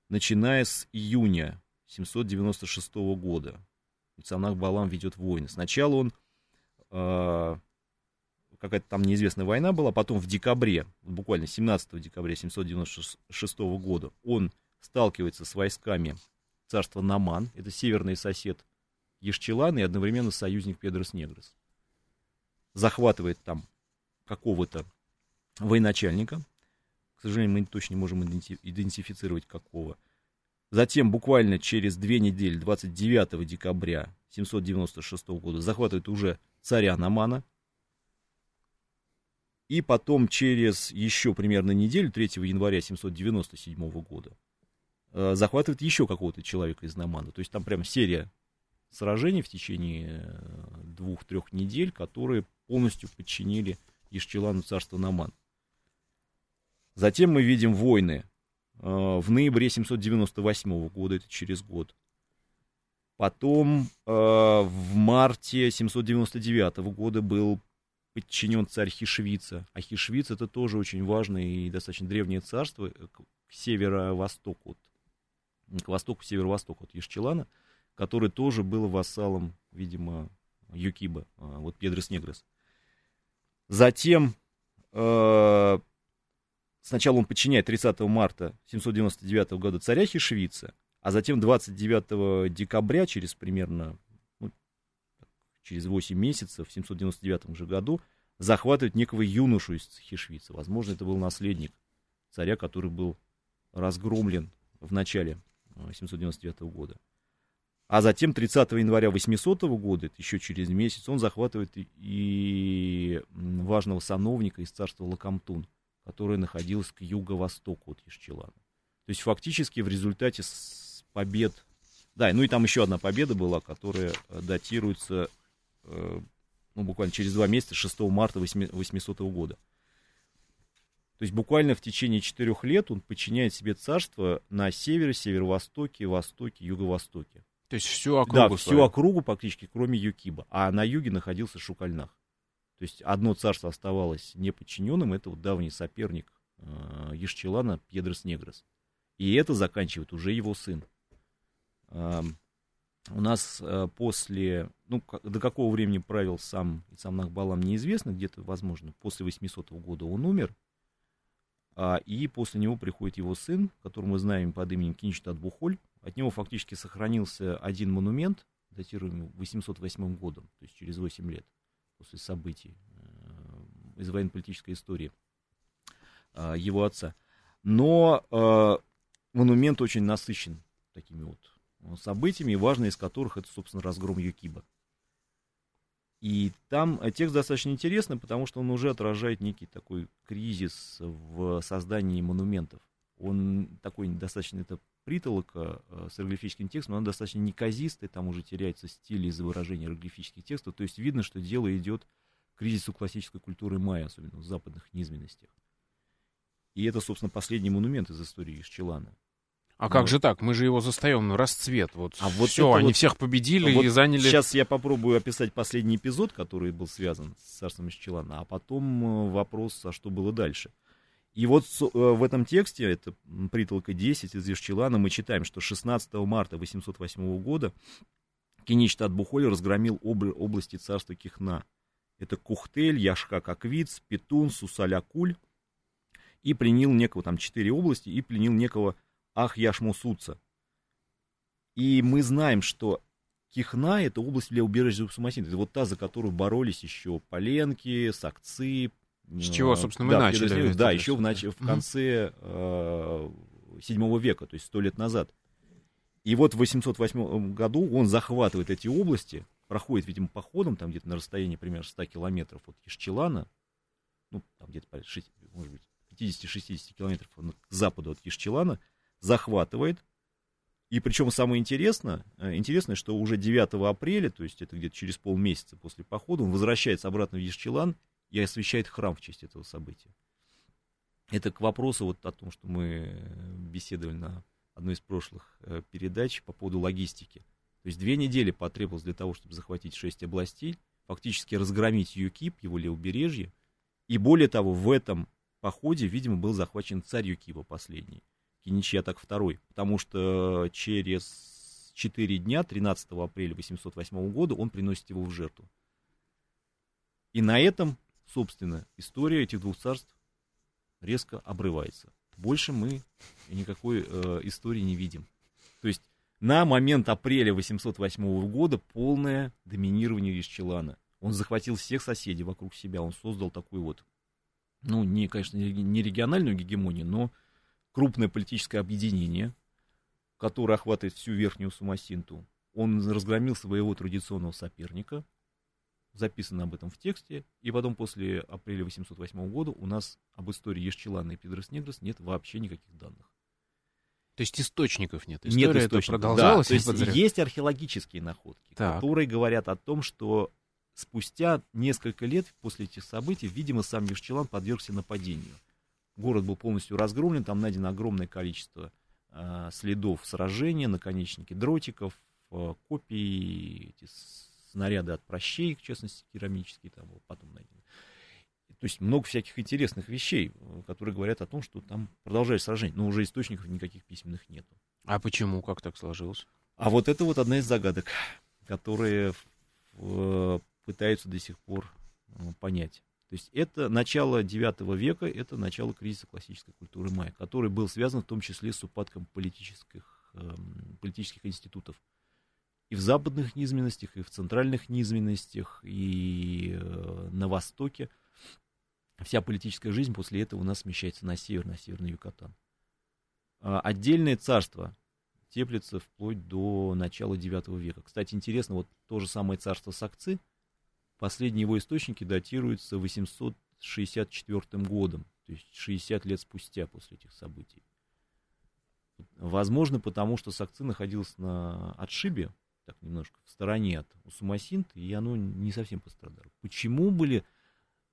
начиная с июня семьсот девяносто шестого года Ицамнахбалам ведет войны. Сначала он э, какая-то там неизвестная война была, потом в декабре, буквально семнадцатого декабря семьсот девяносто шестого года, он сталкивается с войсками царства Наман, это северный сосед Йашчилана и одновременно союзник Пьедрас-Неграс. Захватывает там какого-то военачальника, к сожалению, мы точно не можем идентифицировать какого. Затем буквально через две недели, двадцать девятого декабря семьсот девяносто шестого года, захватывает уже царя Намана. И потом через еще примерно неделю, третьего января семьсот девяносто седьмого года, э, захватывает еще какого-то человека из Намана. То есть там прям серия сражений в течение двух-трех недель, которые полностью подчинили Йашчилану царство Наман. Затем мы видим войны э, в ноябре семьсот девяносто восьмого года, это через год. Потом э, в марте семьсот девяносто девятого года был подчинен царь Хешвица. А Хешвица — это тоже очень важное и достаточно древнее царство к северо-востоку, к востоку, северо-востоку от Йашчилана, которое тоже было вассалом, видимо, Юкиба, вот Пьедрас-Неграс. Затем э, сначала он подчиняет тридцатого марта семьсот девяносто девятого года царя Хешвица, а затем двадцать девятого декабря, через примерно через восемь месяцев, в семьсот девяносто девятом же году, захватывают некого юношу из Хешвицы. Возможно, это был наследник царя, который был разгромлен в начале семьсот девяносто девятого года. А затем тридцатого января восьмисотого года, это еще через месяц, он захватывает и важного сановника из царства Лакамтун, которое находилось к юго-востоку от Йашчилана. То есть фактически в результате побед... Да, ну и там еще одна победа была, которая датируется... ну, буквально через два месяца, шестого марта восьмисотого года. То есть буквально в течение четырех лет он подчиняет себе царство на севере, северо-востоке, востоке, юго-востоке. То есть всю округу? Да, всю округу практически, кроме Юкиба. А на юге находился Шукальнах. То есть одно царство оставалось неподчиненным, это вот давний соперник Йашчилана Пьедрас-Неграс. И это заканчивает уже его сын. У нас после, ну, до какого времени правил сам Ицамнахбалам неизвестно, где-то, возможно, после восьмисотого года он умер, и после него приходит его сын, которого мы знаем под именем Кинич Адбухоль. От него фактически сохранился один монумент, датируемый восемьсот восьмым годом, то есть через восемь лет после событий из военно-политической истории его отца. но э, монумент очень насыщен такими вот событиями, важные из которых это, собственно, разгром Юкиба. И там текст достаточно интересный, потому что он уже отражает некий такой кризис в создании монументов. Он такой достаточно, это притолока с иероглифическим текстом, она достаточно неказистая, там уже теряется стиль из-за выражения иероглифических текстов. То есть видно, что дело идет к кризису классической культуры майя, особенно в западных низменностях. И это, собственно, последний монумент из истории Йашчилана. А как же так? Мы же его застаем, расцвет. Вот а все, вот они вот, всех победили вот и заняли... Сейчас я попробую описать последний эпизод, который был связан с царством Йашчилана, а потом вопрос, а что было дальше. И вот в этом тексте, это притолка десять из Йашчилана, мы читаем, что шестнадцатого марта восемьсот восьмого года Кинич Адбухоль разгромил обл- области царства Кихна. Это Кухтель, Яшха-Каквиц, Петун, Сусалякуль. И пленил некого, там четыре области, и пленил некого... Ах, Яшмусуца. И мы знаем, что Кихна — это область для убежища Усумасинта. Это вот та, за которую боролись еще Паленки, Сакцы. С чего, собственно, да, мы начали. Да, это, да, еще в, нач... в конце седьмого века, то есть сто лет назад. И вот в восемьсот восьмом году он захватывает эти области, проходит, видимо, походом, там где-то на расстоянии примерно ста километров от Йашчилана, ну, там где-то, может быть, пятьдесят-шестьдесят километров к западу от Йашчилана, захватывает. И причем самое интересное, интересное, что уже девятого апреля, то есть это где-то через полмесяца после похода, он возвращается обратно в Йашчилан и освящает храм в честь этого события. Это к вопросу вот о том, что мы беседовали на одной из прошлых передач по поводу логистики. То есть две недели потребовалось для того, чтобы захватить шесть областей, фактически разгромить Юкиб, его левобережье. И более того, в этом походе, видимо, был захвачен царь Юкиба последний. Кинич Адбухоль второй, потому что через четыре дня, тринадцатого апреля восемьсот восьмого года, он приносит его в жертву. И на этом, собственно, история этих двух царств резко обрывается. Больше мы никакой э, истории не видим. То есть на момент апреля восемьсот восьмого года полное доминирование Йашчилана. Он захватил всех соседей вокруг себя, он создал такую вот, ну, не, конечно, не региональную гегемонию, но крупное политическое объединение, которое охватывает всю Верхнюю Усумасинту. Он разгромил своего традиционного соперника, записано об этом в тексте, и потом после апреля восемьсот восьмого года у нас об истории Йашчилана и Пьедрас-Неграс нет вообще никаких данных. То есть источников нет? История нет источников, продолжалась, да. То есть есть археологические находки, так, которые говорят о том, что спустя несколько лет после этих событий, видимо, сам Йашчилан подвергся нападению. Город был полностью разгромлен, там найдено огромное количество э, следов сражения, наконечники дротиков, э, копий, эти снаряды от пращей, в частности, керамические, там потом найдены. То есть много всяких интересных вещей, которые говорят о том, что там продолжались сражения, но уже источников никаких письменных нету. А почему? Как так сложилось? А вот это вот одна из загадок, которые э, пытаются до сих пор э, понять. То есть это начало девятого века, это начало кризиса классической культуры майя, который был связан в том числе с упадком политических, э, политических институтов. И в западных низменностях, и в центральных низменностях, и э, на востоке. Вся политическая жизнь после этого у нас смещается на север, на северный Юкатан. А отдельное царство теплится вплоть до начала девятого века. Кстати, интересно, вот то же самое царство Сакцы, последние его источники датируются восемьсот шестьдесят четвёртым годом, то есть шестьдесят лет спустя после этих событий. Возможно, потому что Сакцы находилась на отшибе, так немножко в стороне от Усумасинты, и оно не совсем пострадало. Почему были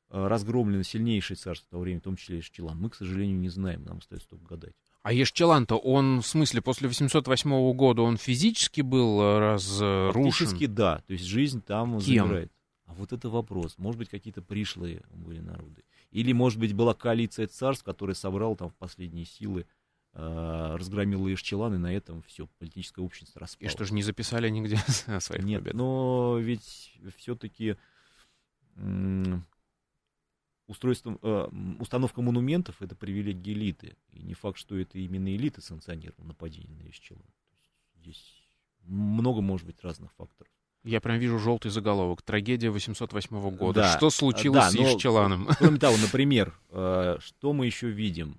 разгромлены сильнейшие царства того времени, в том числе и Йашчилан, мы, к сожалению, не знаем, нам остается только гадать. А Йашчилан-то, он, в смысле, после восемьсот восьмого года, он физически был разрушен? Физически, да, то есть жизнь там забирает. А вот это вопрос. Может быть, какие-то пришлые были народы. Или, может быть, была коалиция царств, которая собрала там в последние силы, э, разгромила Йашчилан, и на этом все, политическое общество распало. И что же, не записали нигде о своих победах? Нет, но ведь все-таки м- устройство, э, установка монументов — это привилегия элиты. И не факт, что это именно элита санкционировала нападение на Йашчилан. Здесь много, может быть, разных факторов. Я прям вижу желтый заголовок. Трагедия восемьсот восьмого года. Да, что случилось да, с Йашчиланом? Кроме того, например, э, что мы еще видим?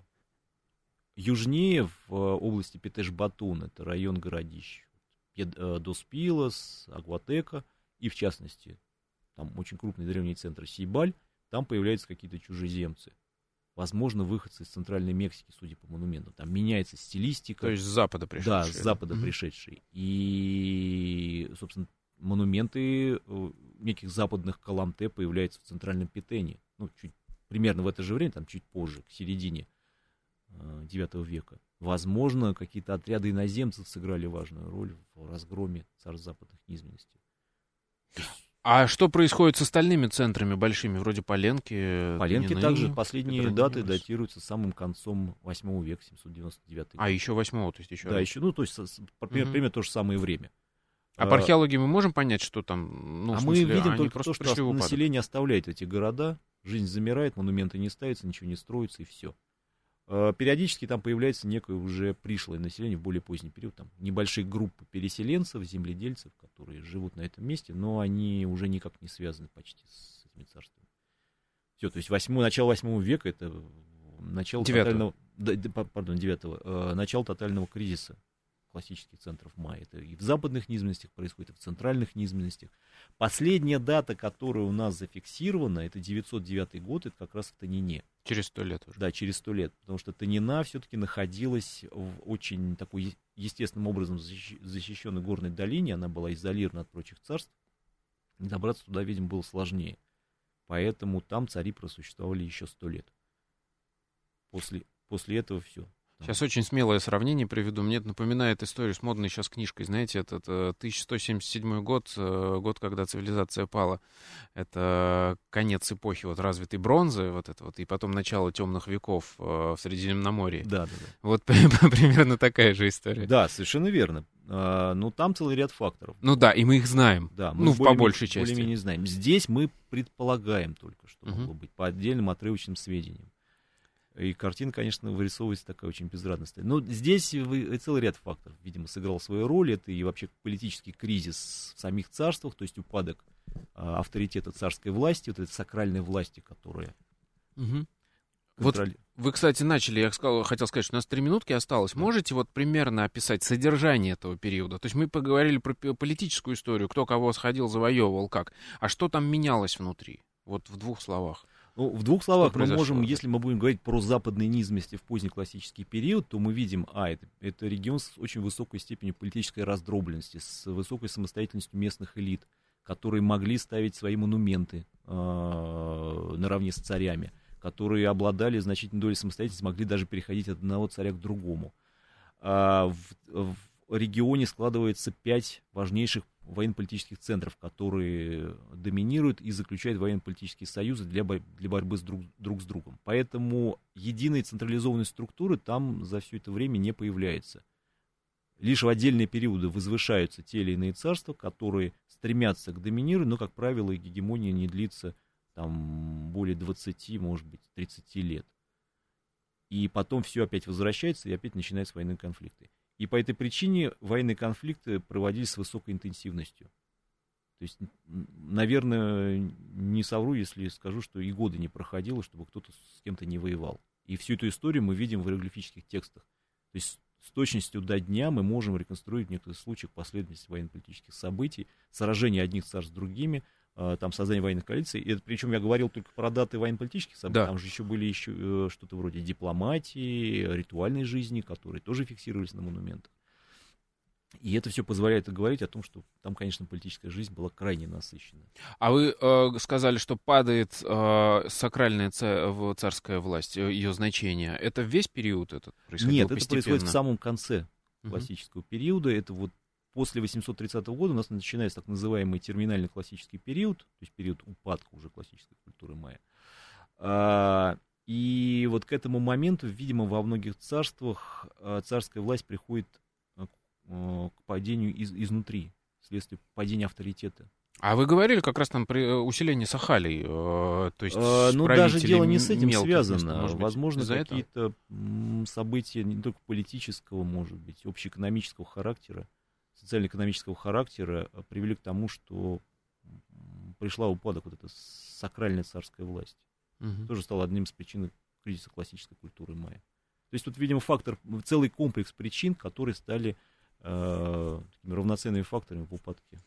южнее в области Петеш-Батун, это район городищ Доспилос, Агуатека, и в частности, там очень крупный древний центр Сейбаль, там появляются какие-то чужеземцы. Возможно, выходцы из Центральной Мексики, судя по монументам. Там меняется стилистика. То есть с запада пришедшие. Да, с запада mm-hmm. пришедшие. И, собственно, монументы неких западных Каламте появляются в Центральном Петене. Ну, чуть, примерно в это же время, там чуть позже, к середине девятого века. Возможно, какие-то отряды иноземцев сыграли важную роль в разгроме царств западных низменностей. А что происходит с остальными центрами большими, вроде Паленки? Паленки Тонины, также последние даты датируются самым концом восьмого века, семьсот девяносто девятый год. А, еще восьмого, то есть еще... Да, раз. еще, ну, то есть, примерно угу. то же самое время. А, а по археологии мы можем понять, что там... Ну, а смысле, мы видим только то, что население оставляет эти города, жизнь замирает, монументы не ставятся, ничего не строится, и все. Периодически там появляется некое уже пришлое население в более поздний период. Там небольшие группы переселенцев, земледельцев, которые живут на этом месте, но они уже никак не связаны почти с этими царствами. Все, то есть восьмое, начало восьмого века — это начало девятого. Тотального, пардон, девятого, начало тотального кризиса классических центров майя. Это и в западных низменностях происходит, и в центральных низменностях. Последняя дата, которая у нас зафиксирована, это девятьсот девятый год, это как раз в Тонине. Через сто лет уже. Да, через сто лет, потому что Тонина все-таки находилась в очень такой естественным образом защищенной горной долине, она была изолирована от прочих царств, и добраться туда, видимо, было сложнее. Поэтому там цари просуществовали еще сто лет. После, после этого все. Сейчас очень смелое сравнение приведу. Мне это напоминает историю с модной сейчас книжкой. Знаете, это, это тысяча сто семьдесят седьмой год, год, когда цивилизация пала. Это конец эпохи вот развитой бронзы, вот это вот, и потом начало темных веков в Средиземноморье. Да, да, да. Вот примерно такая же история. Да, совершенно верно. Ну, там целый ряд факторов. Ну да, и мы их знаем. Да, мы ну, по большей части. Более-менее знаем. Здесь мы предполагаем только, что угу. могло быть по отдельным отрывочным сведениям. И картина, конечно, вырисовывается такая очень безрадостная. Но здесь целый ряд факторов, видимо, сыграл свою роль. Это и вообще политический кризис в самих царствах, то есть упадок а, авторитета царской власти, вот этой сакральной власти, которая... Угу. Контроль... Вот вы, кстати, начали, я сказал, хотел сказать, что у нас три минутки осталось. Да. Можете вот примерно описать содержание этого периода? То есть мы поговорили про политическую историю, кто кого сходил, завоевывал, как. А что там менялось внутри? Вот в двух словах. Ну, в двух словах мы можем, если мы будем говорить про западные низменности в позднеклассический период, то мы видим, а, это, это регион с очень высокой степенью политической раздробленности, с высокой самостоятельностью местных элит, которые могли ставить свои монументы э, наравне с царями, которые обладали значительной долей самостоятельности, могли даже переходить от одного царя к другому. А в, в регионе складывается пять важнейших военно-политических центров, которые доминируют и заключают военно-политические союзы для, бо- для борьбы с друг, друг с другом. Поэтому единой централизованной структуры там за все это время не появляется. Лишь в отдельные периоды возвышаются те или иные царства, которые стремятся к доминированию, но, как правило, гегемония не длится там, более двадцати, может быть, тридцати лет. И потом все опять возвращается, и опять начинаются военные конфликты. И по этой причине военные конфликты проводились с высокой интенсивностью. То есть, наверное, не совру, если скажу, что и года не проходило, чтобы кто-то с кем-то не воевал. И всю эту историю мы видим в иероглифических текстах. То есть с точностью до дня мы можем реконструировать в некоторых случаях последовательность военно-политических событий, сражения одних царств с другими, там создание военных коалиций. И, причем я говорил только про даты военно-политических событий. Да. Там же еще были еще что-то вроде дипломатии, ритуальной жизни, которые тоже фиксировались на монументах. И это все позволяет говорить о том, что там, конечно, политическая жизнь была крайне насыщена. А вы э, сказали, что падает э, сакральная царская власть, ее значение. Это весь период этот происходило? Нет, это постепенно происходит в самом конце классического угу. периода. Это вот после восемьсот тридцатого года у нас начинается так называемый терминально-классический период, то есть период упадка уже классической культуры майя. И вот к этому моменту, видимо, во многих царствах царская власть приходит к падению из- изнутри, вследствие падения авторитета. А вы говорили как раз там при усилении сахалий, то есть а, ну, даже дело не с этим мелких, связано. Может быть, возможно, какие-то этого? события не только политического, может быть, общеэкономического характера, социально-экономического характера привели к тому, что пришла упадок вот эта сакральная царская власть. Угу. Тоже стала одним из причин кризиса классической культуры майя. То есть тут, видимо, фактор, целый комплекс причин, которые стали э, такими равноценными факторами в упадке.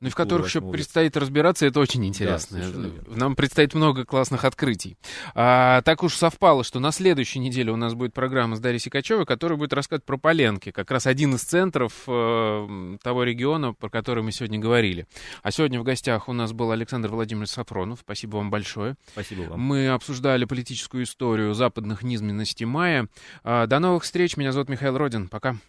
Ну и в которых еще предстоит разбираться, это очень интересно. Да, нам предстоит много классных открытий. А, так уж совпало, что на следующей неделе у нас будет программа с Дарьей Сикачевой, которая будет рассказывать про Паленки, как раз один из центров э, того региона, про который мы сегодня говорили. А сегодня в гостях у нас был Александр Владимирович Сафронов. Спасибо вам большое. Спасибо вам. Мы обсуждали политическую историю западных низменностей мая. А, до новых встреч. Меня зовут Михаил Родин. Пока.